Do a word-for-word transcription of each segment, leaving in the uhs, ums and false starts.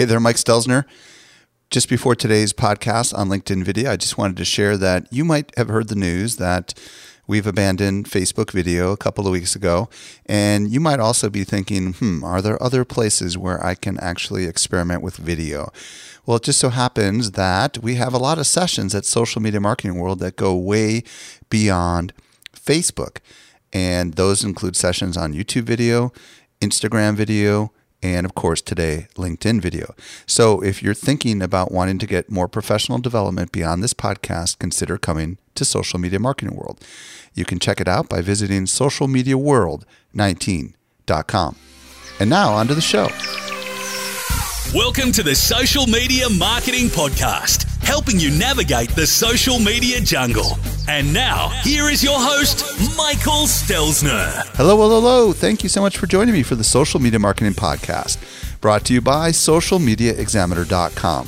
Hey there, Mike Stelzner. Just before today's podcast on LinkedIn video, I just wanted to share that you might have heard the news that we've abandoned Facebook video a couple of weeks ago. And you might also be thinking, hmm, are there other places where I can actually experiment with video? Well, it just so happens that we have a lot of sessions at Social Media Marketing World that go way beyond Facebook. And those include sessions on YouTube video, Instagram video, and of course today, LinkedIn video. So if you're thinking about wanting to get more professional development beyond this podcast, consider coming to Social Media Marketing World. You can check it out by visiting social media world nineteen dot com. And now onto the show. Welcome to the Social Media Marketing Podcast, helping you navigate the social media jungle. And now, here is your host, Michael Stelzner. Hello, hello, hello. Thank you so much for joining me for the Social Media Marketing Podcast, brought to you by social media examiner dot com.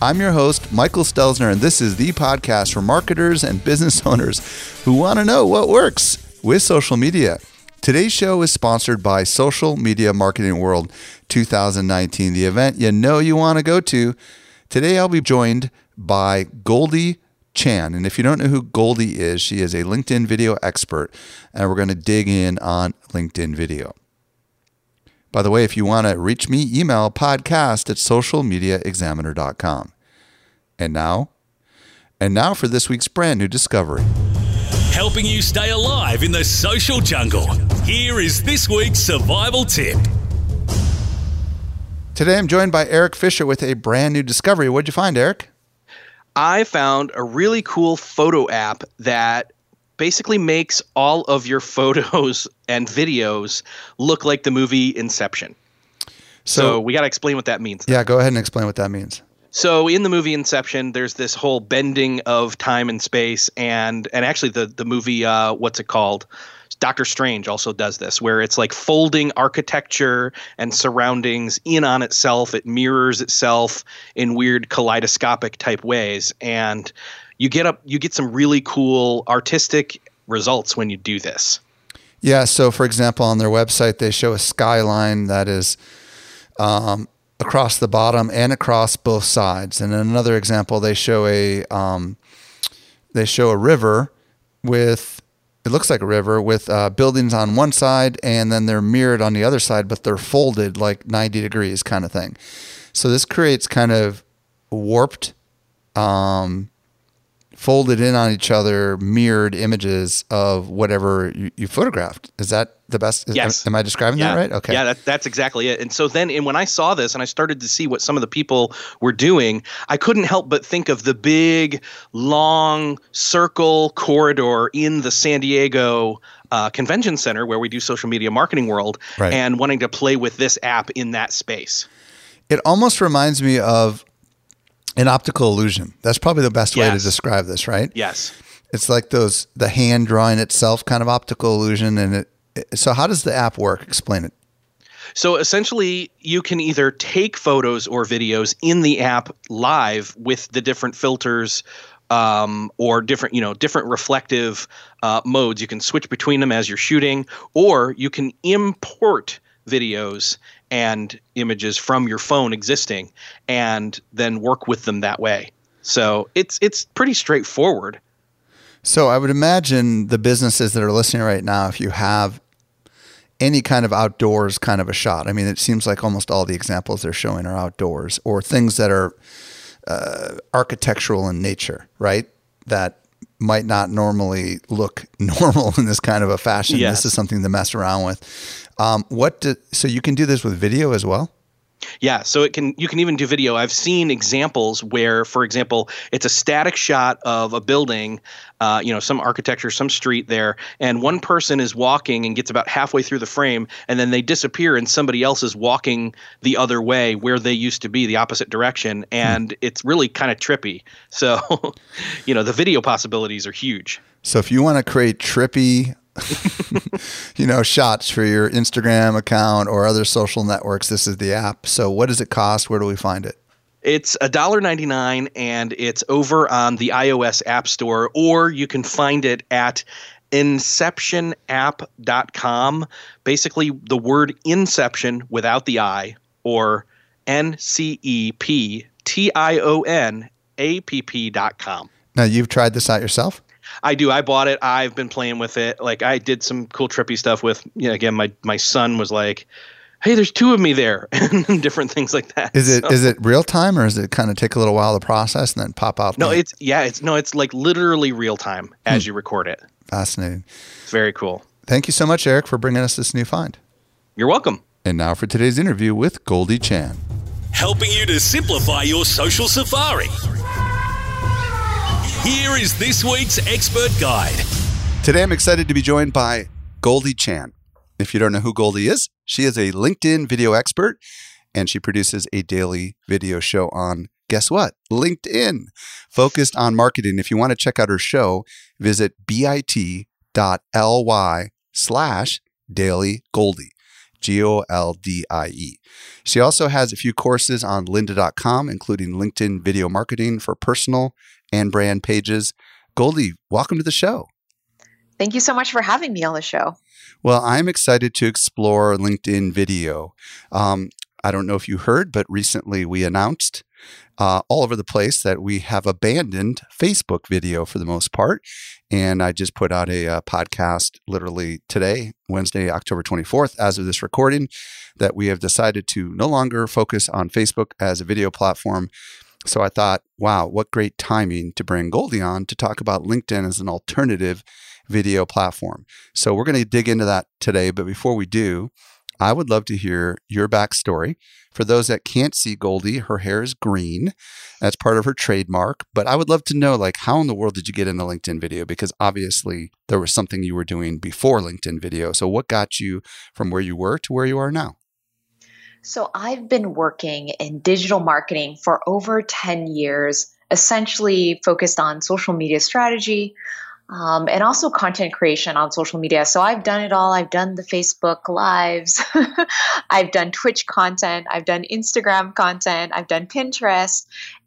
I'm your host, Michael Stelzner, and this is the podcast for marketers and business owners who want to know what works with social media. Today's show is sponsored by Social Media Marketing World twenty nineteen, the event you know you want to go to. Today, I'll be joined by Goldie Chan. And if you don't know who Goldie is, she is a LinkedIn video expert, and we're going to dig in on LinkedIn video. By the way, if you want to reach me, email podcast at social media examiner dot com. And now, and now for this week's brand new discovery. Helping you stay alive in the social jungle. Here is this week's survival tip. Today, I'm joined by Eric Fisher with a brand new discovery. What'd you find, Eric? I found a really cool photo app that basically makes all of your photos and videos look like the movie Inception. So, so we got to explain what that means. Yeah, go ahead and explain what that means. So in the movie Inception, there's this whole bending of time and space, and and actually the the movie, uh, what's it called? Doctor Strange also does this, where it's like folding architecture and surroundings in on itself. It mirrors itself in weird kaleidoscopic type ways, and you get up, you get some really cool artistic results when you do this. Yeah. So for example, on their website, they show a skyline that is. Um, across the bottom and across both sides. And in another example, they show a um, they show a river with, it looks like a river with uh, buildings on one side, and then they're mirrored on the other side, but they're folded like ninety degrees kind of thing. So this creates kind of warped, um, folded in on each other, mirrored images of whatever you, you photographed. Is that the best? Yes. Am, am I describing yeah. that right? Okay. Yeah, that, that's exactly it. And so then and when I saw this and I started to see what some of the people were doing, I couldn't help but think of the big, long circle corridor in the San Diego uh, Convention Center where we do Social Media Marketing World, right, and wanting to play with this app in that space. It almost reminds me of an optical illusion. That's probably the best yes. way to describe this, right? Yes. It's like those the hand drawing itself kind of optical illusion, and it so how does the app work? Explain it. So essentially, you can either take photos or videos in the app live with the different filters um, or different, you know, different reflective uh, modes. You can switch between them as you're shooting, or you can import videos and images from your phone existing and then work with them that way. So it's it's pretty straightforward. So I would imagine the businesses that are listening right now, if you have any kind of outdoors kind of a shot, I mean, it seems like almost all the examples they're showing are outdoors or things that are uh, architectural in nature, right? That might not normally look normal in this kind of a fashion. Yes. This is something to mess around with. Um, what do, so you can do this with video as well? Yeah, so it can. You can even do video. I've seen examples where, for example, it's a static shot of a building, uh, you know, some architecture, some street there, and one person is walking and gets about halfway through the frame, and then they disappear, and somebody else is walking the other way where they used to be, the opposite direction, and hmm. it's really kind of trippy. So, you know, the video possibilities are huge. So if you want to create trippy you know, shots for your Instagram account or other social networks, this is the app. So what does it cost? Where do we find it? It's one dollar ninety-nine, and it's over on the iOS App Store, or you can find it at inception app dot com. Basically, the word Inception without the I, or N C E P T I O N A P P dot com. Now, you've tried this out yourself? I do. I bought it. I've been playing with it. Like, I did some cool trippy stuff with, you know, again, my, my son was like, hey, there's two of me there, and different things like that. Is it so, is it real time, or is it kind of take a little while to process and then pop out? No, it's yeah, it's no, it's like literally real time as hmm. you record it. Fascinating. It's very cool. Thank you so much, Eric, for bringing us this new find. You're welcome. And now for today's interview with Goldie Chan. Helping you to simplify your social safari. Here is this week's expert guide. Today, I'm excited to be joined by Goldie Chan. If you don't know who Goldie is, she is a LinkedIn video expert, and she produces a daily video show on, guess what? LinkedIn, focused on marketing. If you want to check out her show, visit bit.ly slash daily Goldie, G O L D I E. She also has a few courses on lynda dot com, including LinkedIn video marketing for personal and brand pages. Goldie, welcome to the show. Thank you so much for having me on the show. Well, I'm excited to explore LinkedIn video. Um, I don't know if you heard, but recently we announced uh, all over the place that we have abandoned Facebook video for the most part. And I just put out a, a podcast literally today, Wednesday, October twenty-fourth, as of this recording, that we have decided to no longer focus on Facebook as a video platform. So I thought, wow, what great timing to bring Goldie on to talk about LinkedIn as an alternative video platform. So we're going to dig into that today. But before we do, I would love to hear your backstory. For those that can't see Goldie, her hair is green. That's part of her trademark. But I would love to know, like, how in the world did you get into LinkedIn video? Because obviously there was something you were doing before LinkedIn video. So what got you from where you were to where you are now? So I've been working in digital marketing for over ten years, essentially focused on social media strategy, Um, and also content creation on social media. So I've done it all. I've done the Facebook Lives. I've done Twitch content. I've done Instagram content. I've done Pinterest.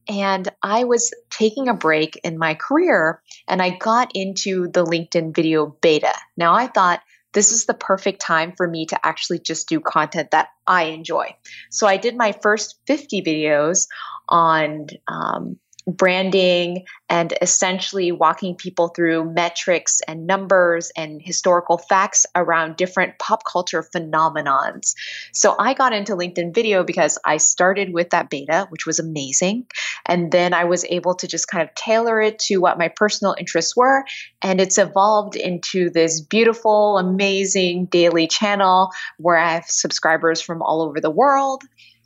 And I was taking a break in my career, and I got into the LinkedIn video beta. Now I thought, this is the perfect time for me to actually just do content that I enjoy. So I did my first fifty videos on um branding and essentially walking people through metrics and numbers and historical facts around different pop culture phenomenons. So I got into LinkedIn video because I started with that beta, which was amazing. And then I was able to just kind of tailor it to what my personal interests were. And it's evolved into this beautiful, amazing daily channel where I have subscribers from all over the world.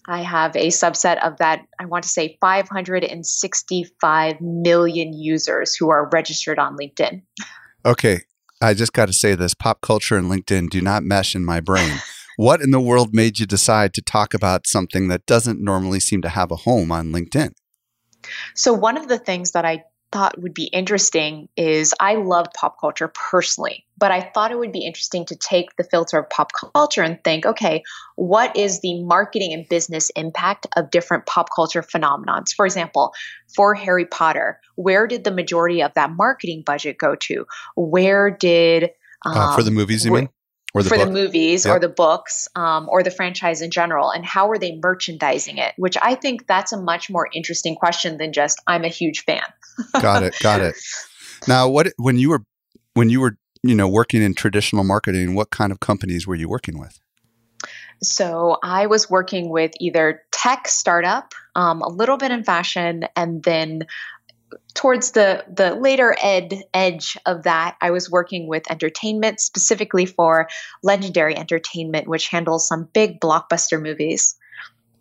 I have a subset of that, I want to say five hundred sixty-five million users who are registered on LinkedIn. Okay. I just got to say this. Pop culture and LinkedIn do not mesh in my brain. What in the world made you decide to talk about something that doesn't normally seem to have a home on LinkedIn? So one of the things that I thought would be interesting is I love pop culture personally, but I thought it would be interesting to take the filter of pop culture and think, okay, what is the marketing and business impact of different pop culture phenomenons? For example, for Harry Potter, where did the majority of that marketing budget go to? Where did... Um, uh, for the movies, you where, mean? Or the for book. the movies yep. or the books um, or the franchise in general, and how are they merchandising it? Which I think that's a much more interesting question than just, I'm a huge fan. Got it. Got it. Now, what when you were when you were you know working in traditional marketing, what kind of companies were you working with? So I was working with either tech startup, um, a little bit in fashion, and then towards the the later ed edge of that, I was working with entertainment, specifically for Legendary Entertainment, which handles some big blockbuster movies.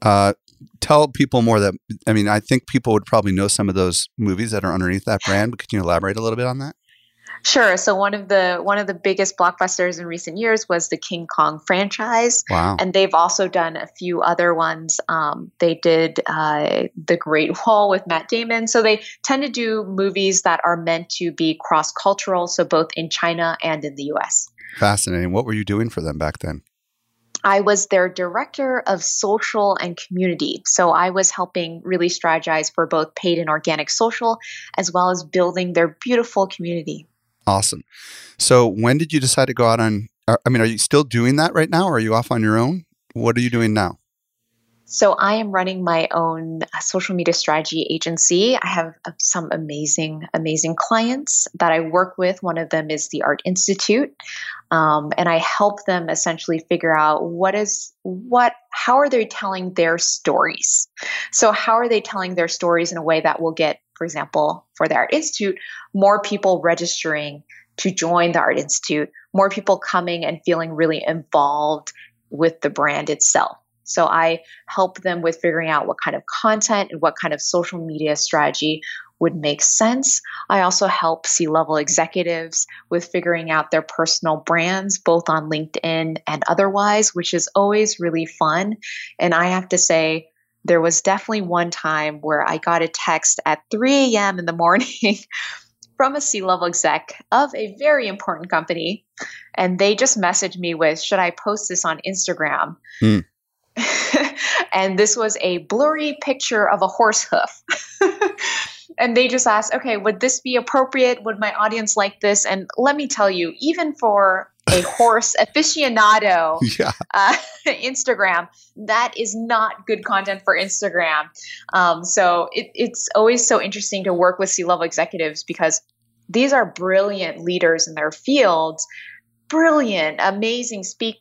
Uh, tell people more that, I mean, I think people would probably know some of those movies that are underneath that brand, but could you elaborate a little bit on that? Sure. So one of the one of the biggest blockbusters in recent years was the King Kong franchise. Wow. And they've also done a few other ones. Um, they did uh, The Great Wall with Matt Damon. So they tend to do movies that are meant to be cross-cultural, so both in China and in the U S. Fascinating. What were you doing for them back then? I was their director of social and community. So I was helping really strategize for both paid and organic social, as well as building their beautiful community. Awesome. So when did you decide to go out on, I mean, are you still doing that right now? Or are you off on your own? What are you doing now? So I am running my own social media strategy agency. I have some amazing, amazing clients that I work with. One of them is the Art Institute, um, and I help them essentially figure out what is what, how are they telling their stories? So how are they telling their stories in a way that will get, for example, for the Art Institute, more people registering to join the Art Institute, more people coming and feeling really involved with the brand itself. So I help them with figuring out what kind of content and what kind of social media strategy would make sense. I also help C-level executives with figuring out their personal brands, both on LinkedIn and otherwise, which is always really fun. And I have to say, there was definitely one time where I got a text at three a.m. in the morning from a C-level exec of a very important company. And they just messaged me with, should I post this on Instagram? Mm. And this was a blurry picture of a horse hoof. And they just asked, okay, would this be appropriate? Would my audience like this? And let me tell you, even for a horse aficionado, yeah. uh, Instagram, that is not good content for Instagram. Um, so it, it's always so interesting to work with C-level executives because these are brilliant leaders in their fields, brilliant, amazing speakers.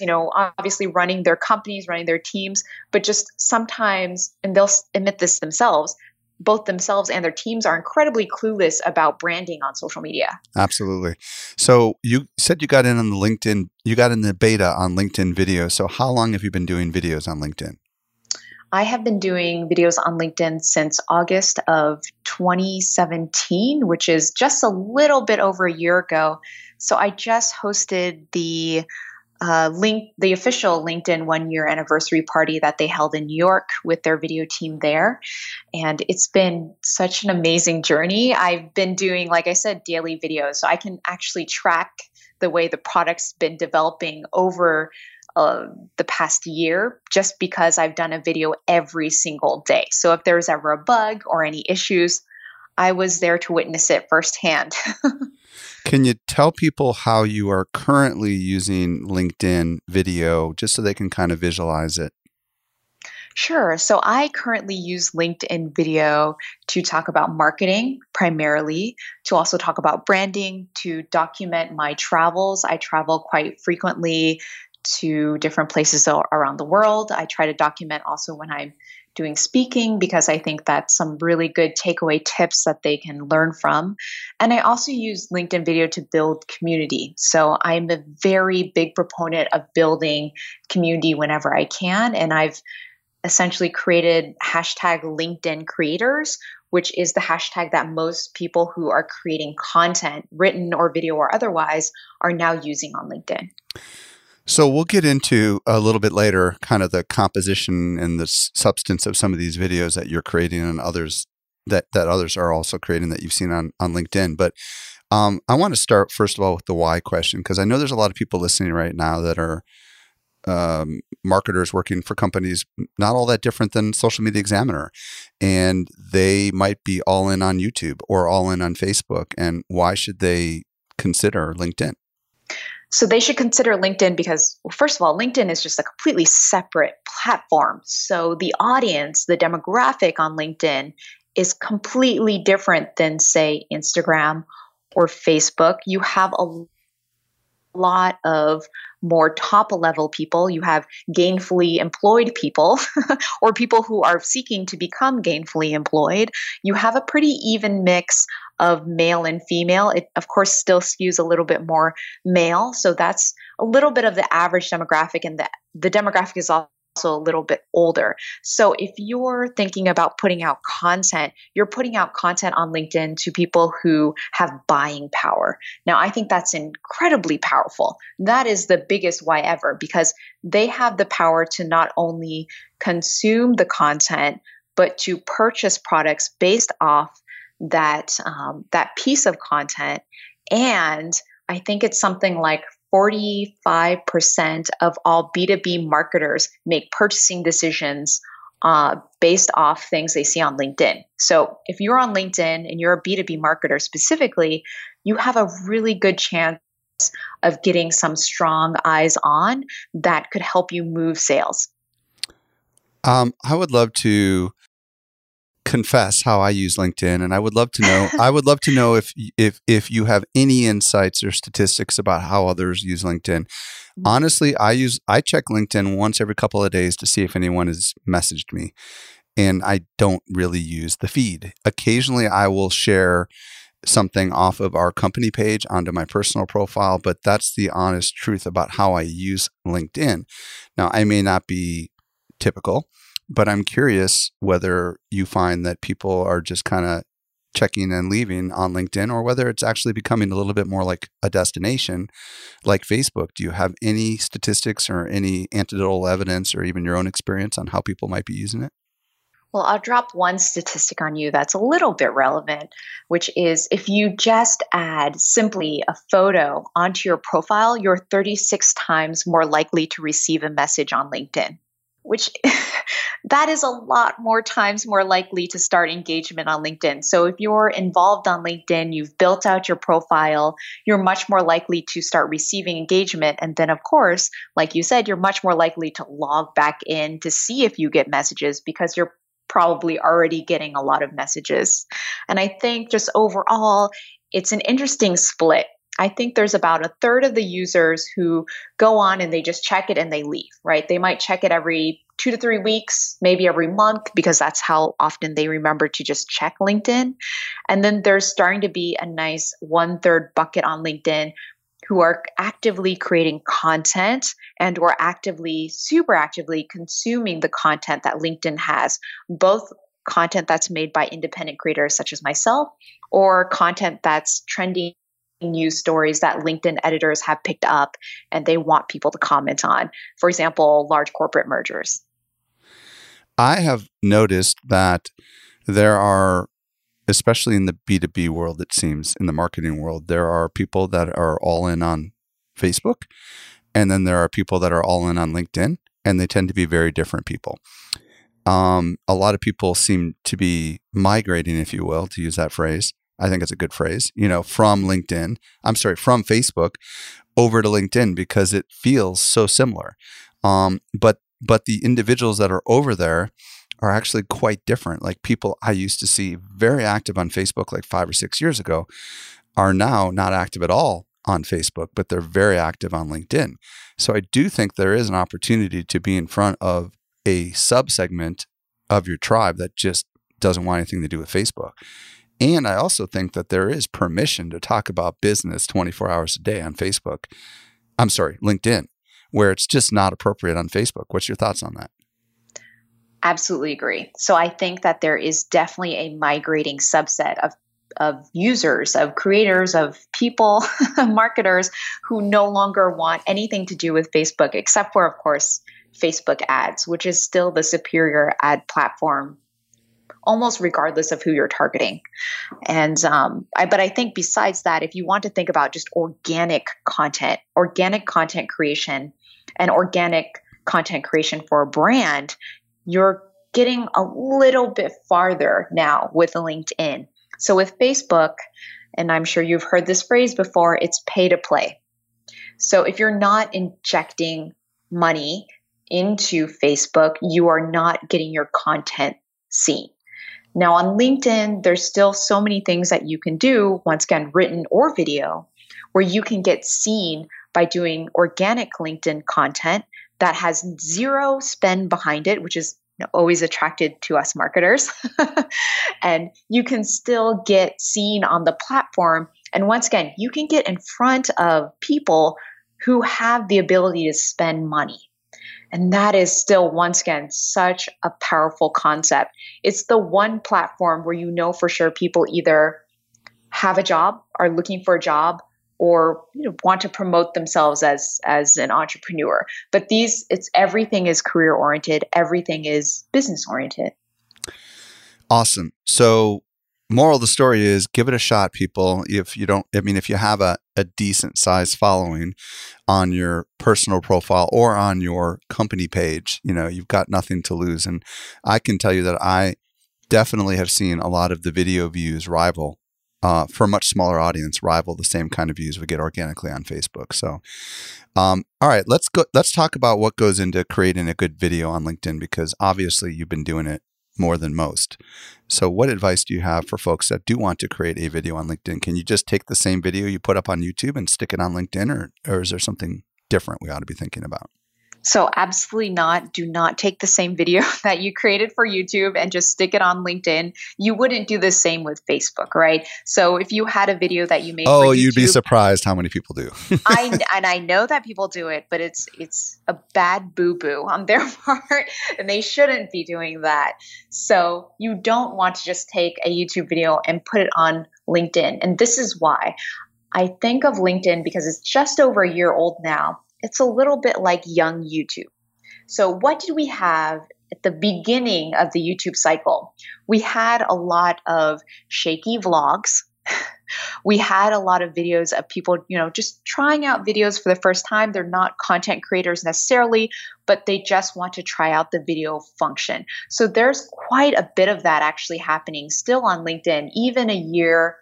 You know, obviously running their companies, running their teams, but just sometimes, and they'll admit this themselves, both themselves and their teams are incredibly clueless about branding on social media. Absolutely. So you said you got in on the LinkedIn, you got in the beta on LinkedIn video. So how long have you been doing videos on LinkedIn? I have been doing videos on LinkedIn since August of twenty seventeen, which is just a little bit over a year ago. So I just hosted the Uh, link, the official LinkedIn one-year anniversary party that they held in New York with their video team there. And it's been such an amazing journey. I've been doing, like I said, daily videos. So I can actually track the way the product's been developing over uh, the past year just because I've done a video every single day. So if there's ever a bug or any issues, I was there to witness it firsthand. Can you tell people how you are currently using LinkedIn video just so they can kind of visualize it? Sure. So I currently use LinkedIn video to talk about marketing primarily, to also talk about branding, to document my travels. I travel quite frequently to different places around the world. I try to document also when I'm doing speaking because I think that's some really good takeaway tips that they can learn from. And I also use LinkedIn video to build community. So I'm a very big proponent of building community whenever I can. And I've essentially created hashtag LinkedIn creators, which is the hashtag that most people who are creating content, written or video or otherwise, are now using on LinkedIn. So we'll get into a little bit later kind of the composition and the substance of some of these videos that you're creating and others that, that others are also creating that you've seen on, on LinkedIn. But um, I want to start, first of all, with the why question, because I know there's a lot of people listening right now that are um, marketers working for companies not all that different than Social Media Examiner. And they might be all in on YouTube or all in on Facebook. And why should they consider LinkedIn? So they should consider LinkedIn because, well, first of all, LinkedIn is just a completely separate platform. So the audience, the demographic on LinkedIn is completely different than, say, Instagram or Facebook. You have a lot of more top-level people. You have gainfully employed people or people who are seeking to become gainfully employed. You have a pretty even mix of male and female. It, of course, still skews a little bit more male. So that's a little bit of the average demographic, and the, the demographic is also a little bit older. So if you're thinking about putting out content, you're putting out content on LinkedIn to people who have buying power. Now, I think that's incredibly powerful. That is the biggest why ever, because they have the power to not only consume the content, but to purchase products based off that um, that piece of content. And I think it's something like forty-five percent of all B two B marketers make purchasing decisions uh, based off things they see on LinkedIn. So if you're on LinkedIn and you're a B two B marketer specifically, you have a really good chance of getting some strong eyes on that could help you move sales. Um, I would love to confess how I use LinkedIn, and I would love to know. I would love to know if if if you have any insights or statistics about how others use LinkedIn. Honestly, I use I check LinkedIn once every couple of days to see if anyone has messaged me, and I don't really use the feed. Occasionally, I will share something off of our company page onto my personal profile, but that's the honest truth about how I use LinkedIn. Now, I may not be typical, but I'm curious whether you find that people are just kind of checking and leaving on LinkedIn, or whether it's actually becoming a little bit more like a destination like Facebook. Do you have any statistics or any anecdotal evidence or even your own experience on how people might be using it? Well, I'll drop one statistic on you that's a little bit relevant, which is if you just add simply a photo onto your profile, you're thirty-six times more likely to receive a message on LinkedIn, which that is a lot more times more likely to start engagement on LinkedIn. So if you're involved on LinkedIn, you've built out your profile, you're much more likely to start receiving engagement. And then of course, like you said, you're much more likely to log back in to see if you get messages because you're probably already getting a lot of messages. And I think just overall, it's an interesting split. I think there's about a third of the users who go on and they just check it and they leave, right? They might check it every two to three weeks, maybe every month, because that's how often they remember to just check LinkedIn. And then there's starting to be a nice one-third bucket on LinkedIn who are actively creating content and or actively, super actively consuming the content that LinkedIn has, both content that's made by independent creators such as myself or content that's trending news stories that LinkedIn editors have picked up and they want people to comment on. For example, large corporate mergers. I have noticed that there are, especially in the B two B world, it seems, in the marketing world, there are people that are all in on Facebook, and then there are people that are all in on LinkedIn, and they tend to be very different people. Um, a lot of people seem to be migrating, if you will, to use that phrase. I think it's a good phrase, you know, from LinkedIn, I'm sorry, from Facebook over to LinkedIn because it feels so similar. Um, but but the individuals that are over there are actually quite different. Like people I used to see very active on Facebook like five or six years ago are now not active at all on Facebook, but they're very active on LinkedIn. So I do think there is an opportunity to be in front of a subsegment of your tribe that just doesn't want anything to do with Facebook. And I also think that there is permission to talk about business twenty-four hours a day on Facebook. I'm sorry, LinkedIn, where it's just not appropriate on Facebook. What's your thoughts on that? Absolutely agree. So I think that there is definitely a migrating subset of, of users, of creators, of people, marketers who no longer want anything to do with Facebook, except for, of course, Facebook ads, which is still the superior ad platform, almost regardless of who you're targeting. And um, I, but I think besides that, if you want to think about just organic content, organic content creation, and organic content creation for a brand, you're getting a little bit farther now with LinkedIn. So with Facebook, and I'm sure you've heard this phrase before, it's pay to play. So if you're not injecting money into Facebook, you are not getting your content seen. Now on LinkedIn, there's still so many things that you can do, once again, written or video, where you can get seen by doing organic LinkedIn content that has zero spend behind it, which is always attracted to us marketers. And you can still get seen on the platform. And once again, you can get in front of people who have the ability to spend money. And that is still, once again, such a powerful concept. It's the one platform where you know for sure people either have a job, are looking for a job, or you know, want to promote themselves as, as an entrepreneur. But these, it's everything is career-oriented. Everything is business-oriented. Awesome. So moral of the story is give it a shot, people. If you don't, I mean, if you have a, a decent size following on your personal profile or on your company page, you know, you've got nothing to lose. And I can tell you that I definitely have seen a lot of the video views rival uh, for a much smaller audience, rival the same kind of views we get organically on Facebook. So, um, all right, let's go. Let's talk about what goes into creating a good video on LinkedIn, because obviously you've been doing it more than most. So what advice do you have for folks that do want to create a video on LinkedIn? Can you just take the same video you put up on YouTube and stick it on LinkedIn, or, or is there something different we ought to be thinking about? So absolutely not. Do not take the same video that you created for YouTube and just stick it on LinkedIn. You wouldn't do the same with Facebook, right? So if you had a video that you made oh, for YouTube, you'd be surprised how many people do. I, and I know that people do it, but it's it's a bad boo-boo on their part, and they shouldn't be doing that. So you don't want to just take a YouTube video and put it on LinkedIn. And this is why I think of LinkedIn, because it's just over a year old now. It's a little bit like young YouTube. So what did we have at the beginning of the YouTube cycle? We had a lot of shaky vlogs. We had a lot of videos of people, you know, just trying out videos for the first time. They're not content creators necessarily, but they just want to try out the video function. So there's quite a bit of that actually happening still on LinkedIn, even a year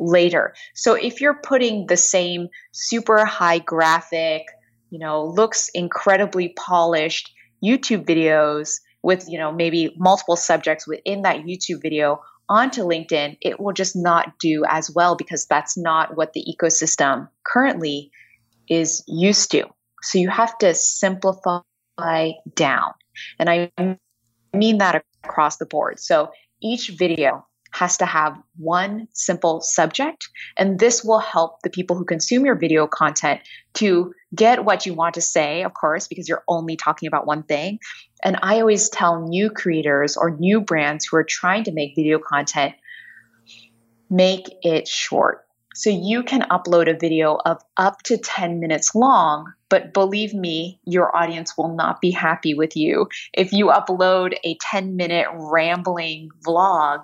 later. So if you're putting the same super high graphic, you know, looks incredibly polished YouTube videos with, you know, maybe multiple subjects within that YouTube video onto LinkedIn, it will just not do as well, because that's not what the ecosystem currently is used to. So you have to simplify down. And I mean that across the board. So each video has to have one simple subject. And this will help the people who consume your video content to get what you want to say, of course, because you're only talking about one thing. And I always tell new creators or new brands who are trying to make video content, make it short. So you can upload a video of up to ten minutes long, but believe me, your audience will not be happy with you if you upload a ten minute rambling vlog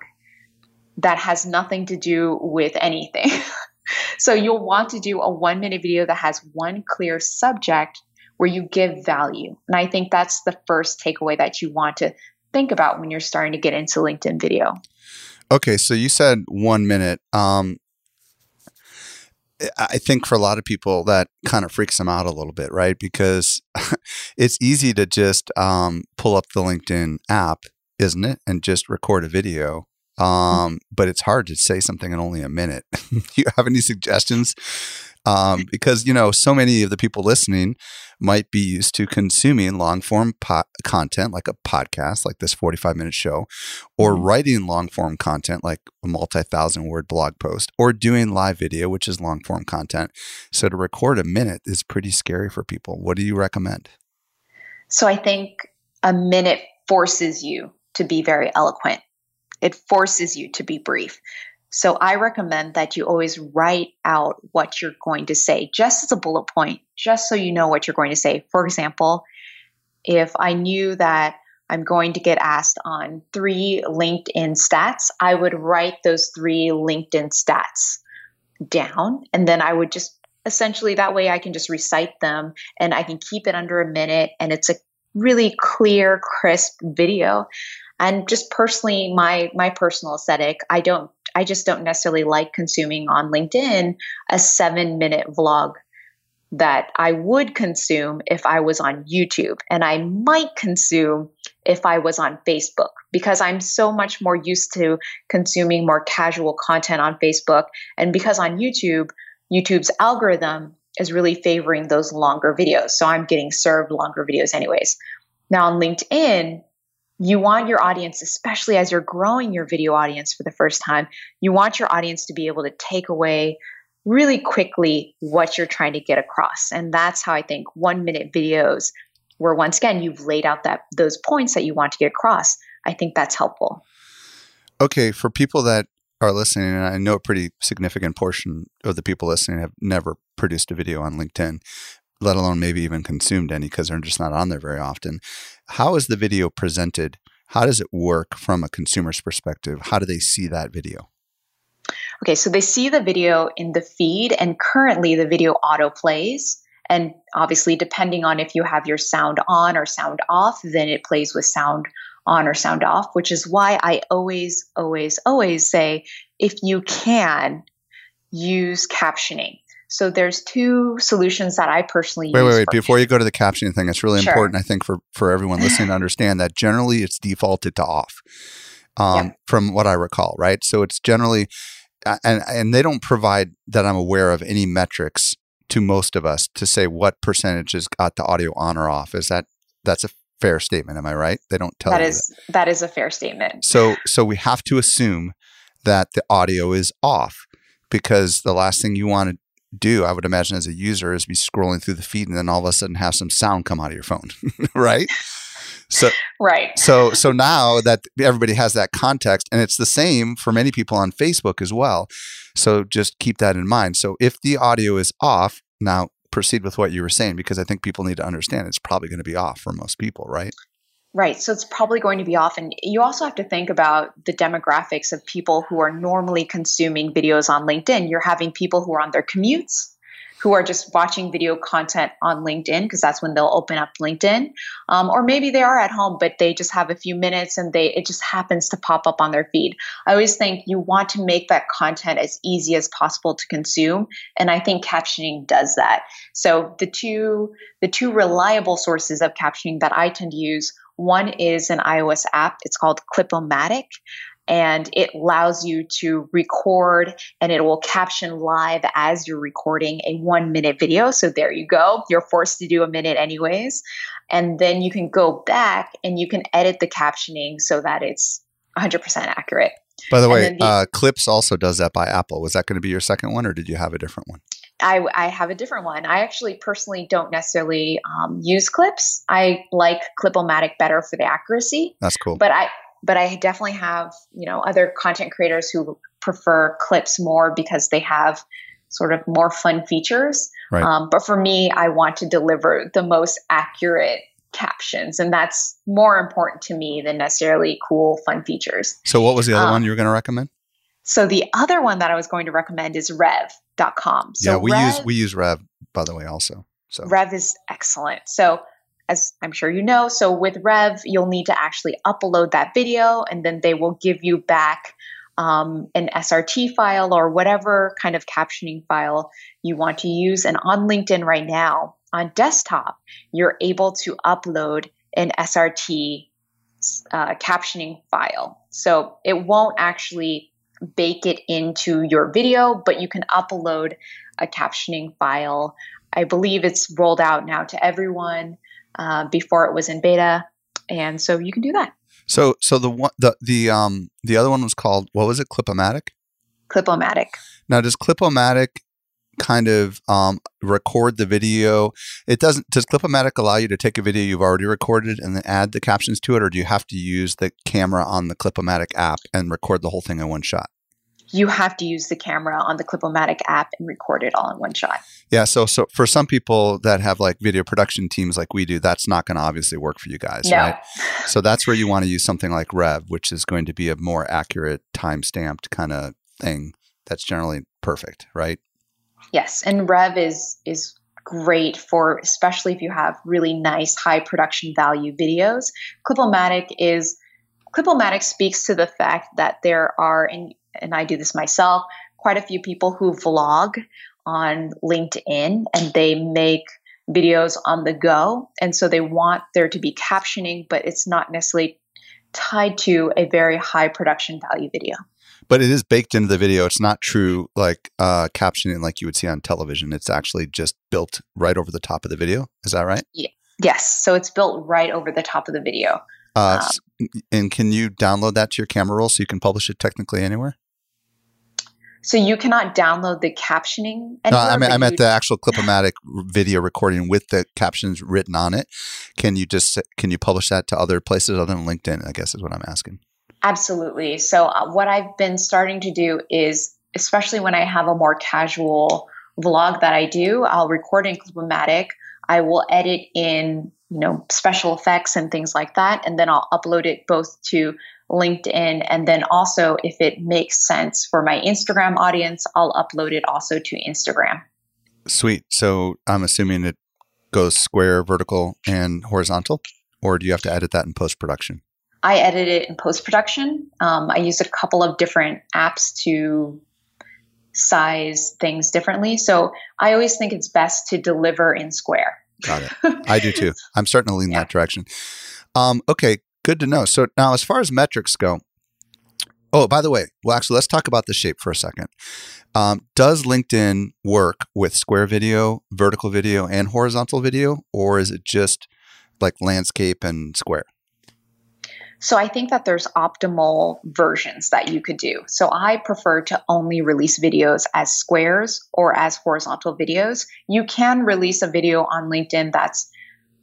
that has nothing to do with anything. So you'll want to do a one minute video that has one clear subject where you give value. And I think that's the first takeaway that you want to think about when you're starting to get into LinkedIn video. Okay, so you said one minute. Um, I think for a lot of people that kind of freaks them out a little bit, right? Because it's easy to just um, pull up the LinkedIn app, isn't it? And just record a video. Um, but it's hard to say something in only a minute. Do you have any suggestions? Um, because, you know, so many of the people listening might be used to consuming long form po- content like a podcast, like this forty-five minute show, or writing long form content like a multi-thousand word blog post, or doing live video, which is long form content. So to record a minute is pretty scary for people. What do you recommend? So I think a minute forces you to be very eloquent. It forces you to be brief. So I recommend that you always write out what you're going to say, just as a bullet point, just so you know what you're going to say. For example, if I knew that I'm going to get asked on three LinkedIn stats, I would write those three LinkedIn stats down. And then I would just essentially, that way I can just recite them, and I can keep it under a minute. And it's a really clear, crisp video. And just personally, my my personal aesthetic, I don't, I just don't necessarily like consuming on LinkedIn a seven minute vlog that I would consume if I was on YouTube, and I might consume if I was on Facebook, because I'm so much more used to consuming more casual content on Facebook, and because on YouTube, YouTube's algorithm is really favoring those longer videos, so I'm getting served longer videos anyways. Now on LinkedIn, you want your audience, especially as you're growing your video audience for the first time, you want your audience to be able to take away really quickly what you're trying to get across. And that's how I think one minute videos, where once again, you've laid out that those points that you want to get across, I think that's helpful. Okay. For people that are listening, and I know a pretty significant portion of the people listening have never produced a video on LinkedIn, let alone maybe even consumed any, because they're just not on there very often. How is the video presented? How does it work from a consumer's perspective? How do they see that video? Okay, so they see the video in the feed, and currently the video auto plays. And obviously, depending on if you have your sound on or sound off, then it plays with sound on or sound off, which is why I always, always, always say if you can, use captioning. So there's two solutions that I personally wait, use. Wait, wait, wait. Before you go to the captioning thing, it's really sure. important, I think, for, for everyone listening to understand that generally it's defaulted to off um, yeah. from what I recall, right? So it's generally, and and they don't provide, that I'm aware of, any metrics to most of us to say what percentage has got the audio on or off. Is that, that's a fair statement, am I right? They don't tell that you is, that. That is a fair statement. So So we have to assume that the audio is off, because the last thing you want to do, I would imagine, as a user, is be scrolling through the feed and then all of a sudden have some sound come out of your phone, right? So, right. So, so now that everybody has that context, and it's the same for many people on Facebook as well. So just keep that in mind. So if the audio is off, now proceed with what you were saying, because I think people need to understand it's probably going to be off for most people, right? Right. So it's probably going to be off. And you also have to think about the demographics of people who are normally consuming videos on LinkedIn. You're having people who are on their commutes, who are just watching video content on LinkedIn, because that's when they'll open up LinkedIn. Um, or maybe they are at home, but they just have a few minutes and they it just happens to pop up on their feed. I always think you want to make that content as easy as possible to consume. And I think captioning does that. So the two the two reliable sources of captioning that I tend to use, one is an iOS app. It's called Clipomatic, and it allows you to record, and it will caption live as you're recording a one-minute video. So there you go. You're forced to do a minute anyways. And then you can go back and you can edit the captioning so that it's one hundred percent accurate. By the way, the- uh, Clips also does that by Apple. Was that going to be your second one, or did you have a different one? I, I have a different one. I actually personally don't necessarily um, use Clips. I like Clipomatic better for the accuracy. That's cool. But I but I definitely have, you know, other content creators who prefer Clips more because they have sort of more fun features. Right. Um, but for me, I want to deliver the most accurate captions, and that's more important to me than necessarily cool, fun features. So what was the other um, one you were going to recommend? So the other one that I was going to recommend is Rev dot com. So yeah, we Rev, use we use Rev, by the way, also. So Rev is excellent. So as I'm sure you know, so with Rev, you'll need to actually upload that video, and then they will give you back um, an S R T file or whatever kind of captioning file you want to use. And on LinkedIn right now, on desktop, you're able to upload an S R T uh, captioning file. So it won't actually bake it into your video, but you can upload a captioning file. I believe it's rolled out now to everyone. Uh, before it was in beta, and so you can do that. So, so the one, the the um the other one was called, what was it? Clipomatic. Clipomatic. Now, does Clipomatic kind of um record the video? It doesn't. Does Clipomatic allow you to take a video you've already recorded and then add the captions to it, or do you have to use the camera on the Clipomatic app and record the whole thing in one shot? You have to use the camera on the Clipomatic app and record it all in one shot. Yeah. So, so for some people that have like video production teams like we do, that's not going to obviously work for you guys, no. right? So that's where you want to use something like Rev, which is going to be a more accurate, time-stamped kind of thing. That's generally perfect, right? Yes. And Rev is, is great for, especially if you have really nice, high production value videos. Clipomatic is, Clipomatic speaks to the fact that there are, in and I do this myself, quite a few people who vlog on LinkedIn, and they make videos on the go. And so they want there to be captioning, but it's not necessarily tied to a very high production value video. But it is baked into the video. It's not true like uh, captioning like you would see on television. It's actually just built right over the top of the video. Is that right? Yeah. Yes. So it's built right over the top of the video. Uh, um, and can you download that to your camera roll so you can publish it technically anywhere? So you cannot download the captioning anywhere? No, I mean, I'm at the actual Clipomatic video recording with the captions written on it. Can you just can you publish that to other places other than LinkedIn, I guess is what I'm asking? Absolutely. So uh, what I've been starting to do is, especially when I have a more casual vlog that I do, I'll record in Clipomatic. I will edit in, you know, special effects and things like that. And then I'll upload it both to LinkedIn. And then also, if it makes sense for my Instagram audience, I'll upload it also to Instagram. Sweet. So I'm assuming it goes square, vertical, and horizontal, or do you have to edit that in post-production? I edit it in post-production. Um, I used a couple of different apps to size things differently. So I always think it's best to deliver in square. Got it. I do too. I'm starting to lean yeah. that direction. Um, okay, good to know. So now as far as metrics go, oh, by the way, well, actually, let's talk about the shape for a second. Um, does LinkedIn work with square video, vertical video, and horizontal video, or is it just like landscape and square? So I think that there's optimal versions that you could do. So I prefer to only release videos as squares or as horizontal videos. You can release a video on LinkedIn that's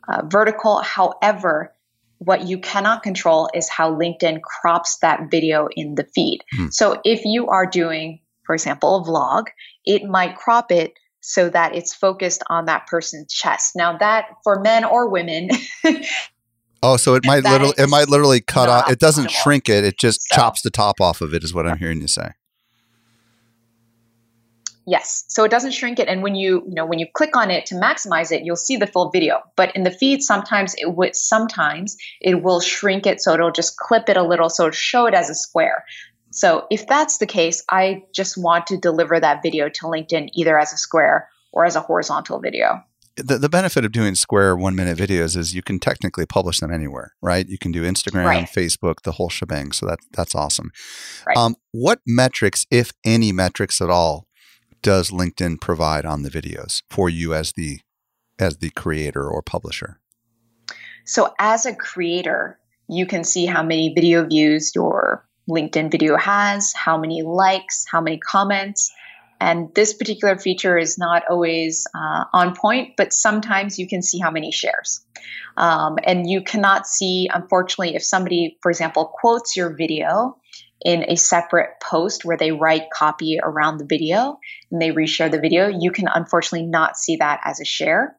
uh, vertical. However, what you cannot control is how LinkedIn crops that video in the feed. Hmm. So if you are doing, for example, a vlog, it might crop it so that it's focused on that person's chest. Now that, for men or women, oh, so it might literally it might literally cut off. It doesn't shrink it. It just so. chops the top off of it is what I'm hearing you say. Yes. So it doesn't shrink it. And when you, you know, when you click on it to maximize it, you'll see the full video. But in the feed, sometimes it would, sometimes it will shrink it. So it'll just clip it a little. So it'll show it as a square. So if that's the case, I just want to deliver that video to LinkedIn either as a square or as a horizontal video. The, the benefit of doing square one minute videos is you can technically publish them anywhere, right? You can do Instagram, right. Facebook, the whole shebang. So that, that's awesome. Right. Um, what metrics, if any metrics at all, does LinkedIn provide on the videos for you as the, as the creator or publisher? So as a creator, you can see how many video views your LinkedIn video has, how many likes, how many comments. And this particular feature is not always uh, on point, but sometimes you can see how many shares. Um, and you cannot see, unfortunately, if somebody, for example, quotes your video in a separate post where they write copy around the video and they reshare the video, you can unfortunately not see that as a share.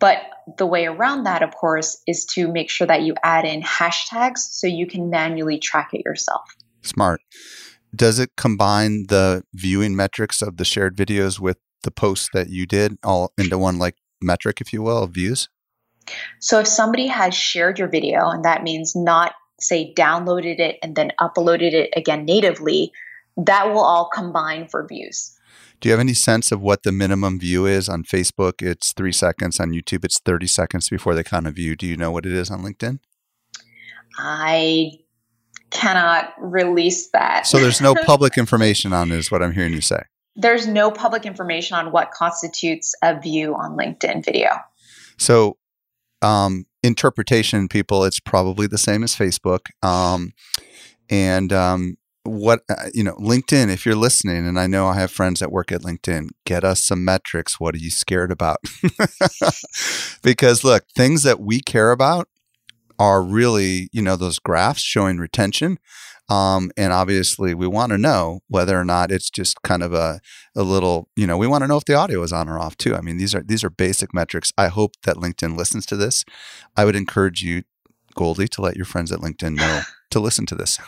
But the way around that, of course, is to make sure that you add in hashtags so you can manually track it yourself. Smart. Does it combine the viewing metrics of the shared videos with the posts that you did all into one like metric, if you will, of views? So if somebody has shared your video, and that means not, say, downloaded it and then uploaded it again natively, that will all combine for views. Do you have any sense of what the minimum view is on Facebook? It's three seconds. On YouTube, it's thirty seconds before they count a view. Do you know what it is on LinkedIn? I cannot release that. So there's no public information on it is what I'm hearing you say. There's no public information on what constitutes a view on LinkedIn video. So um, interpretation, people, it's probably the same as Facebook. Um, and um, what, uh, you know, LinkedIn, if you're listening, and I know I have friends that work at LinkedIn, get us some metrics. What are you scared about? Because look, things that we care about are really, you know, those graphs showing retention. Um, and obviously we want to know whether or not it's just kind of a, a little, you know, we want to know if the audio is on or off too. I mean, these are, these are basic metrics. I hope that LinkedIn listens to this. I would encourage you, Goldie, to let your friends at LinkedIn know to listen to this.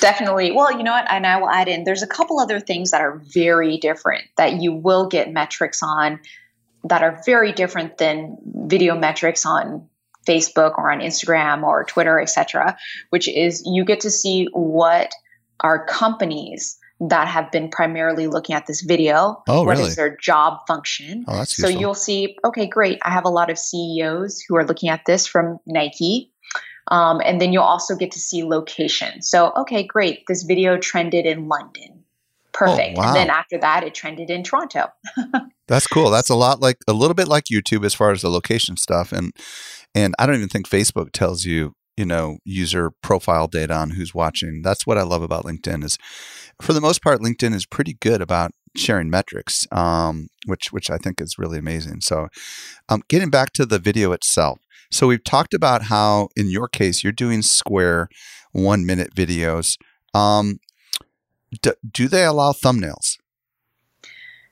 Definitely. Well, you know what? And I will add in, there's a couple other things that are very different that you will get metrics on that are very different than video metrics on Facebook or on Instagram or Twitter, et cetera, which is you get to see what are companies that have been primarily looking at this video. Oh, what really? Is their job function? Oh, that's useful. So you'll see, okay, great. I have a lot of C E Os who are looking at this from Nike. Um, and then you'll also get to see location. So, okay, great. This video trended in London. Perfect. Oh, wow. And then after that, it trended in Toronto. That's cool. That's a lot like a little bit like YouTube as far as the location stuff. And and I don't even think Facebook tells you, you know, user profile data on who's watching. That's what I love about LinkedIn is for the most part, LinkedIn is pretty good about sharing metrics, um, which which I think is really amazing. So um, getting back to the video itself. So we've talked about how in your case, you're doing square one minute videos. Um, do, do they allow thumbnails?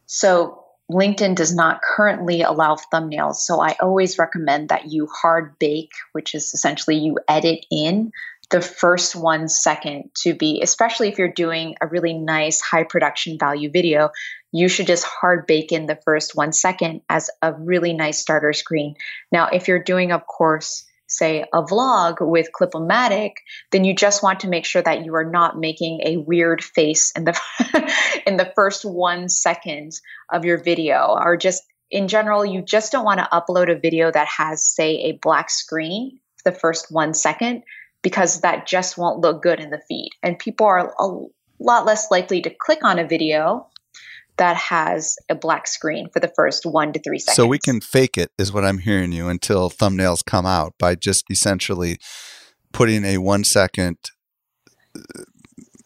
So LinkedIn does not currently allow thumbnails. So I always recommend that you hard bake, which is essentially you edit in the first one second to be, especially if you're doing a really nice high production value video, you should just hard bake in the first one second as a really nice starter screen. Now, if you're doing, of course, say, a vlog with Clipomatic, then you just want to make sure that you are not making a weird face in the in the first one second of your video, or just in general, you just don't want to upload a video that has, say, a black screen the first one second, because that just won't look good in the feed. And people are a lot less likely to click on a video that has a black screen for the first one to three seconds. So we can fake it, is what I'm hearing you, until thumbnails come out by just essentially putting a one second,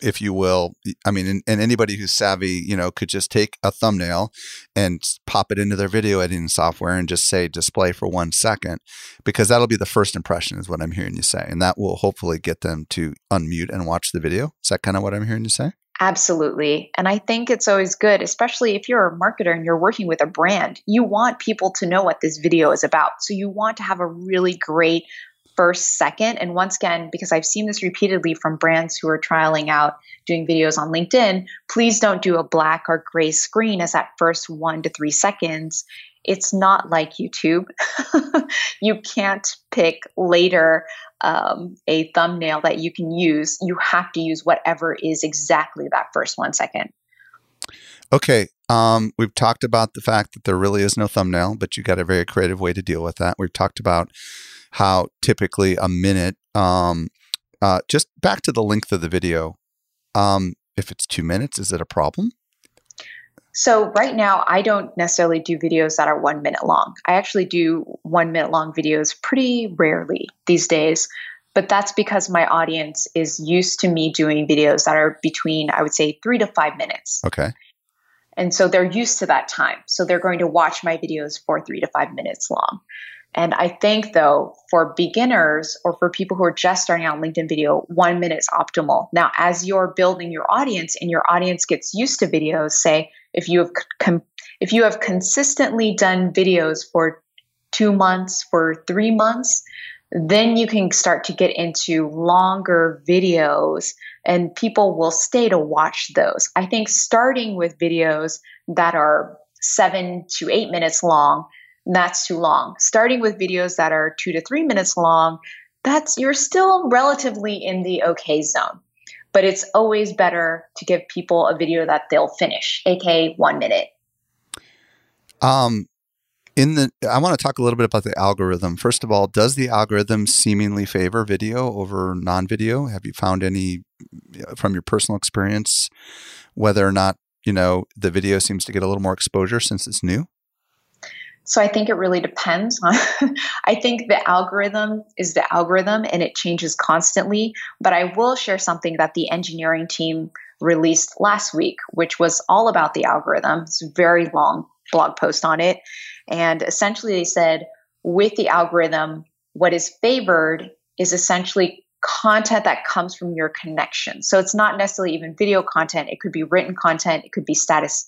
if you will. I mean, and, and anybody who's savvy, you know, could just take a thumbnail and pop it into their video editing software and just say display for one second, because that'll be the first impression, is what I'm hearing you say. And that will hopefully get them to unmute and watch the video. Is that kind of what I'm hearing you say? Absolutely. And I think it's always good, especially if you're a marketer and you're working with a brand, you want people to know what this video is about. So you want to have a really great first second. And once again, because I've seen this repeatedly from brands who are trialing out doing videos on LinkedIn, please don't do a black or gray screen as that first one to three seconds. It's not like YouTube. You can't pick later um, a thumbnail that you can use. You have to use whatever is exactly that first one second. Okay. Um, we've talked about the fact that there really is no thumbnail, but you got a very creative way to deal with that. We've talked about how typically a minute, um, uh, just back to the length of the video. Um, if it's two minutes, is it a problem? So right now, I don't necessarily do videos that are one minute long. I actually do one minute long videos pretty rarely these days, but that's because my audience is used to me doing videos that are between, I would say, three to five minutes. Okay. And so they're used to that time. So they're going to watch my videos for three to five minutes long. And I think, though, for beginners or for people who are just starting out LinkedIn video, one minute is optimal. Now, as you're building your audience and your audience gets used to videos, say if you have com- if you have consistently done videos for two months, for three months, then you can start to get into longer videos and people will stay to watch those. I think starting with videos that are seven to eight minutes long, that's too long. Starting with videos that are two to three minutes long, that's you're still relatively in the okay zone. But it's always better to give people a video that they'll finish, aka one minute. Um, in the I want to talk a little bit about the algorithm. First of all, does the algorithm seemingly favor video over non-video? Have you found any from your personal experience whether or not, you know, the video seems to get a little more exposure since it's new? So I think it really depends on, I think the algorithm is the algorithm and it changes constantly, but I will share something that the engineering team released last week, which was all about the algorithm. It's a very long blog post on it. And essentially they said with the algorithm, what is favored is essentially content that comes from your connection. So it's not necessarily even video content. It could be written content. It could be status,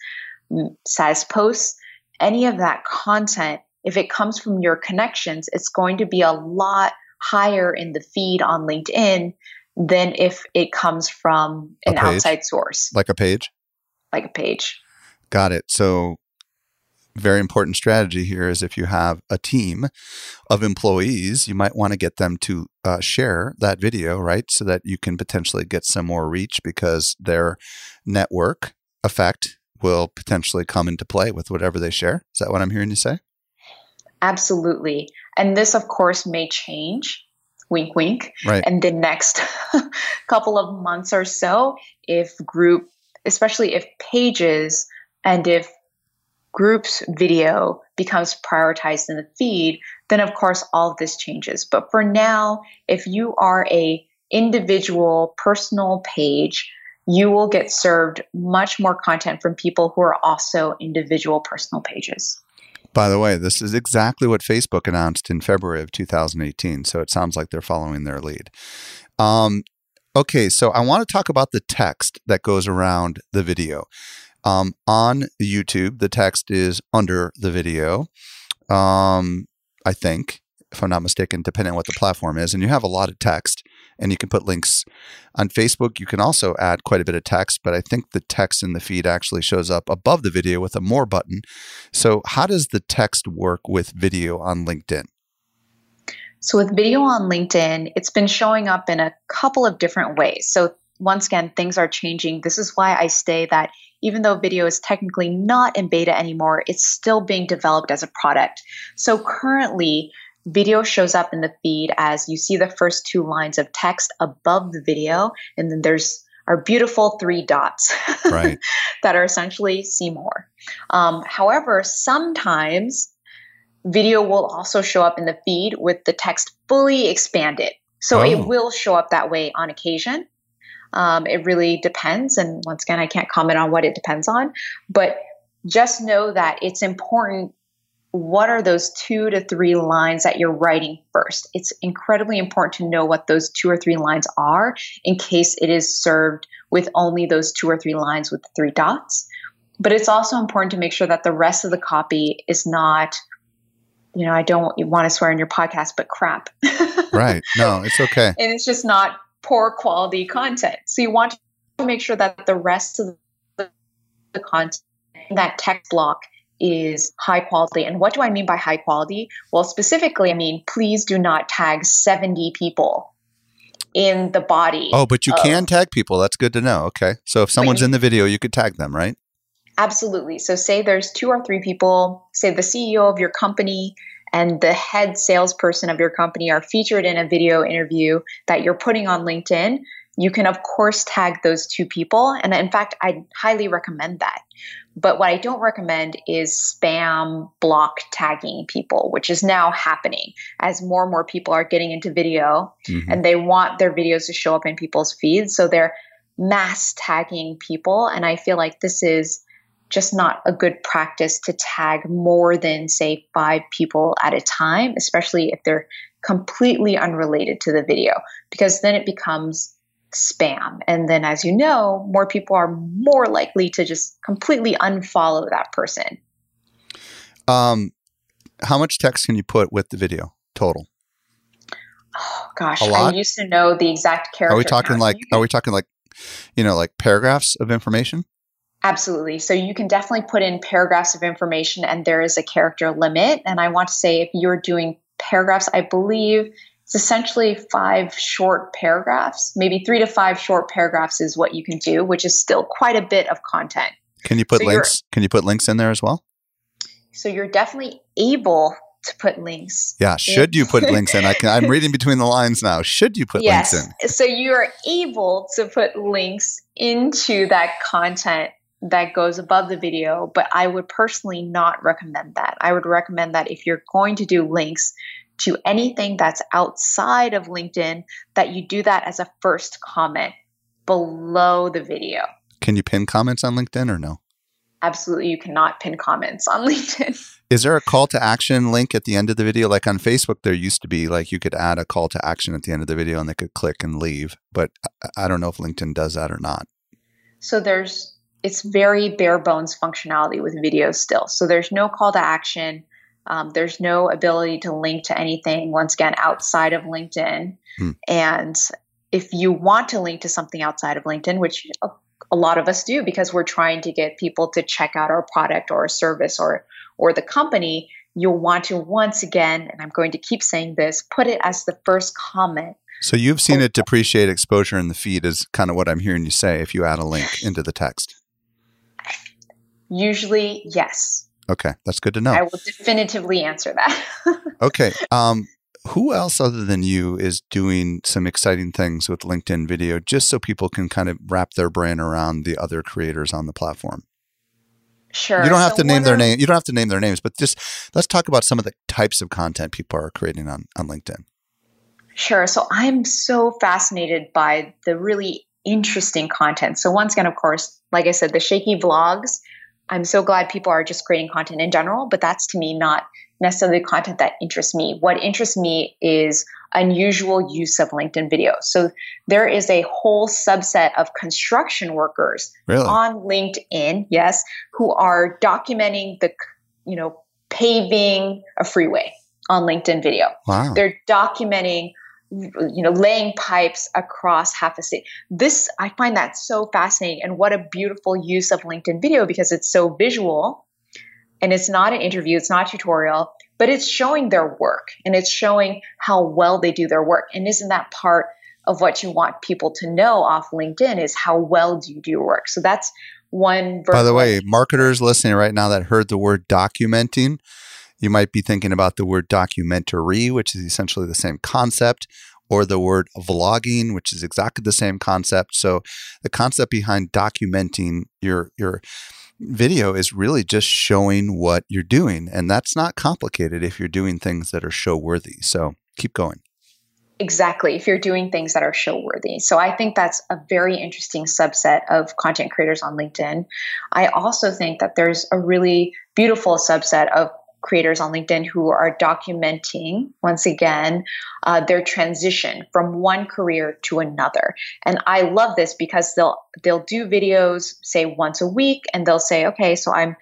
status posts. Any of that content, if it comes from your connections, it's going to be a lot higher in the feed on LinkedIn than if it comes from an outside source. Like a page? Like a page. Got it. So very important strategy here is if you have a team of employees, you might want to get them to uh, share that video, right? So that you can potentially get some more reach because their network effect will potentially come into play with whatever they share. Is that what I'm hearing you say? Absolutely. And this, of course, may change, wink, wink. Right. And the next couple of months or so, if group, especially if pages and if groups video becomes prioritized in the feed, then of course, all of this changes. But for now, if you are a individual personal page, you will get served much more content from people who are also individual personal pages. By the way, this is exactly what Facebook announced in February of two thousand eighteen. So it sounds like they're following their lead. Um, okay, so I want to talk about the text that goes around the video. Um, on YouTube, the text is under the video, um, I think, if I'm not mistaken, depending on what the platform is. And you have a lot of text and you can put links on Facebook. You can also add quite a bit of text, but I think the text in the feed actually shows up above the video with a more button. So how does the text work with video on LinkedIn? So with video on LinkedIn, it's been showing up in a couple of different ways. So once again, things are changing. This is why I say that even though video is technically not in beta anymore, it's still being developed as a product. So currently, video shows up in the feed as you see the first two lines of text above the video, and then there's our beautiful three dots right. that are essentially see more. Um, however, sometimes video will also show up in the feed with the text fully expanded. So oh. it will show up that way on occasion. Um, it really depends. And once again, I can't comment on what it depends on, but just know that it's important. What are those two to three lines that you're writing first? It's incredibly important to know what those two or three lines are in case it is served with only those two or three lines with the three dots. But it's also important to make sure that the rest of the copy is not, you know, I don't want to swear in your podcast, but crap. Right. No, it's okay. And it's just not poor quality content. So you want to make sure that the rest of the content, that text block, is high quality. And what do I mean by high quality? Well, specifically, I mean, please do not tag seventy people in the body. Oh, but you of, can tag people. That's good to know. Okay. So if someone's you, in the video, you could tag them, right? Absolutely. So say there's two or three people, say the C E O of your company and the head salesperson of your company are featured in a video interview that you're putting on LinkedIn. You can, of course, tag those two people. And in fact, I highly recommend that. But what I don't recommend is spam block tagging people, which is now happening as more and more people are getting into video mm-hmm. and they want their videos to show up in people's feeds. So they're mass tagging people. And I feel like this is just not a good practice to tag more than, say, five people at a time, especially if they're completely unrelated to the video, because then it becomes spam. And then, as you know, more people are more likely to just completely unfollow that person. Um, how much text can you put with the video total? Oh gosh, I used to know the exact character. Are we talking like, are we talking like, you know, like paragraphs of information? Absolutely. So you can definitely put in paragraphs of information, and there is a character limit. And I want to say if you're doing paragraphs, I believe it's essentially five short paragraphs, maybe three to five short paragraphs is what you can do, which is still quite a bit of content. Can you put so links? Can you put links in there as well? So you're definitely able to put links. Yeah. Should in. you put links in? I can, I'm reading between the lines now. Should you put yes. links in? So you are able to put links into that content that goes above the video, but I would personally not recommend that. I would recommend that if you're going to do links to anything that's outside of LinkedIn, that you do that as a first comment below the video. Can you pin comments on LinkedIn or no? Absolutely. You cannot pin comments on LinkedIn. Is there a call to action link at the end of the video? Like on Facebook, there used to be like you could add a call to action at the end of the video and they could click and leave. But I don't know if LinkedIn does that or not. So there's, it's very bare bones functionality with video still. So there's no call to action. Um, there's no ability to link to anything, once again, outside of LinkedIn. Hmm. And if you want to link to something outside of LinkedIn, which a, a lot of us do because we're trying to get people to check out our product or our service or or the company, you'll want to, once again, and I'm going to keep saying this, put it as the first comment. So you've seen it depreciate exposure in the feed is kind of what I'm hearing you say if you add a link into the text. Usually, yes. Okay. That's good to know. I will definitively answer that. Okay. Um, who else other than you is doing some exciting things with LinkedIn video, just so people can kind of wrap their brain around the other creators on the platform? Sure. You don't have so to name their name. You don't have to name their names, but just let's talk about some of the types of content people are creating on, on LinkedIn. Sure. So I'm so fascinated by the really interesting content. So once again, of course, like I said, the shaky vlogs, I'm so glad people are just creating content in general, but that's to me not necessarily content that interests me. What interests me is unusual use of LinkedIn video. So there is a whole subset of construction workers really? on LinkedIn, yes, who are documenting the, you know, paving a freeway on LinkedIn video. Wow. They're documenting, you know, laying pipes across half a city. This, I find that so fascinating. And what a beautiful use of LinkedIn video because it's so visual And it's not an interview, it's not a tutorial, but it's showing their work and it's showing how well they do their work. And isn't that part of what you want people to know off LinkedIn, is how well do you do your work? So that's one. By the way, marketers listening right now that heard the word documenting, you might be thinking about the word documentary, which is essentially the same concept, or the word vlogging, which is exactly the same concept. So the concept behind documenting your your video is really just showing what you're doing. And that's not complicated if you're doing things that are show worthy. So keep going. Exactly. If you're doing things that are show worthy. So I think that's a very interesting subset of content creators on LinkedIn. I also think that there's a really beautiful subset of creators on LinkedIn who are documenting, once again, uh, their transition from one career to another. And I love this because they'll they'll do videos, say, once a week, and they'll say, okay, so I'm,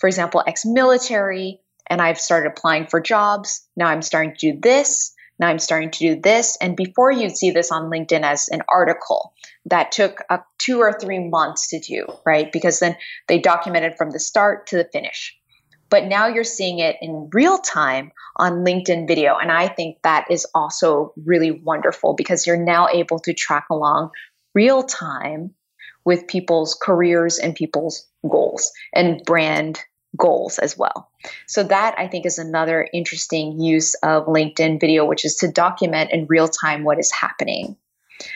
for example, ex-military, and I've started applying for jobs. Now I'm starting to do this. Now I'm starting to do this. And before, you'd see this on LinkedIn as an article that took up two or three months to do, right? Because then they documented from the start to the finish. But now you're seeing it in real time on LinkedIn video. And I think that is also really wonderful because you're now able to track along real time with people's careers and people's goals and brand goals as well. So that, I think, is another interesting use of LinkedIn video, which is to document in real time what is happening.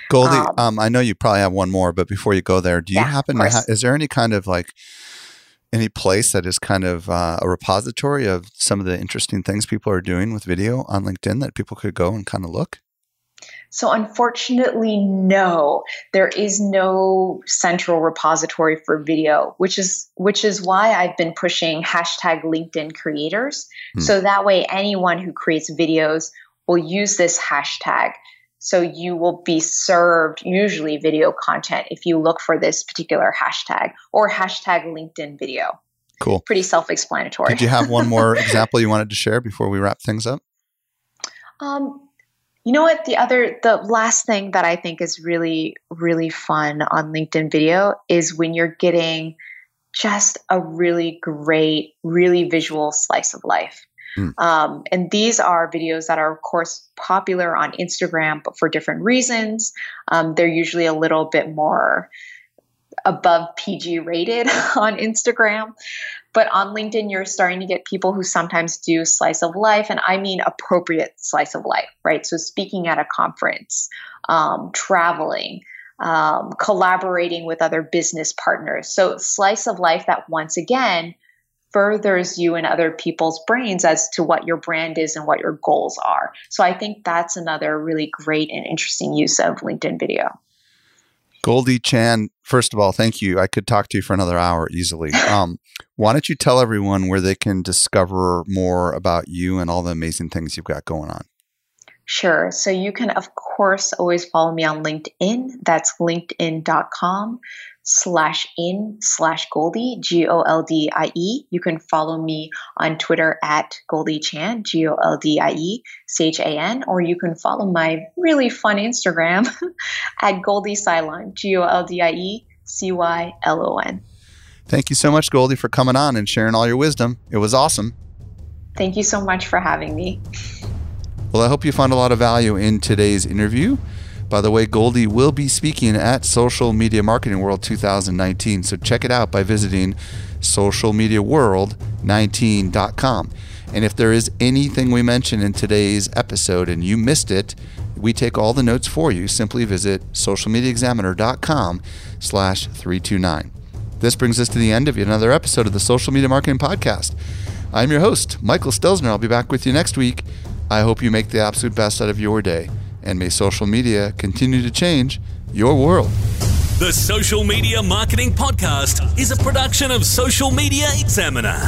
Goldie, um, um, I know you probably have one more, but before you go there, do you yeah, happen to ha- is there any kind of like... any place that is kind of uh, a repository of some of the interesting things people are doing with video on LinkedIn that people could go and kind of look? So unfortunately, no, there is no central repository for video, which is which is why I've been pushing hashtag LinkedIn creators. Hmm. So that way, anyone who creates videos will use this hashtag. So you will be served usually video content if you look for this particular hashtag or hashtag LinkedIn video. Cool. Pretty self-explanatory. Did you have one more example you wanted to share before we wrap things up? Um, you know what? The other, the last thing that I think is really, really fun on LinkedIn video is when you're getting just a really great, really visual slice of life. Mm. Um, and these are videos that are, of course, popular on Instagram, but for different reasons. Um, they're usually a little bit more above P G rated on Instagram. But on LinkedIn, you're starting to get people who sometimes do slice of life, and I mean appropriate slice of life, right? So speaking at a conference, um, traveling, um, collaborating with other business partners. So slice of life that, once again, furthers you and other people's brains as to what your brand is and what your goals are. So I think that's another really great and interesting use of LinkedIn video. Goldie Chan, first of all, thank you. I could talk to you for another hour easily. Um, why don't you tell everyone where they can discover more about you and all the amazing things you've got going on? Sure. So you can, of course, always follow me on LinkedIn. That's linkedin.com slash in slash Goldie, G O L D I E. You can follow me on Twitter at Goldie Chan, G O L D I E C H A N, or you can follow my really fun Instagram at Goldie Cylon, G O L D I E C Y L O N. Thank you so much, Goldie, for coming on and sharing all your wisdom. It was awesome. Thank you so much for having me. Well, I hope you found a lot of value in today's interview. By the way, Goldie will be speaking at Social Media Marketing World twenty nineteen. So check it out by visiting social media world nineteen dot com. And if there is anything we mentioned in today's episode and you missed it, we take all the notes for you. Simply visit socialmediaexaminer.com slash 329. This brings us to the end of yet another episode of the Social Media Marketing Podcast. I'm your host, Michael Stelzner. I'll be back with you next week. I hope you make the absolute best out of your day, and may social media continue to change your world. The Social Media Marketing Podcast is a production of Social Media Examiner.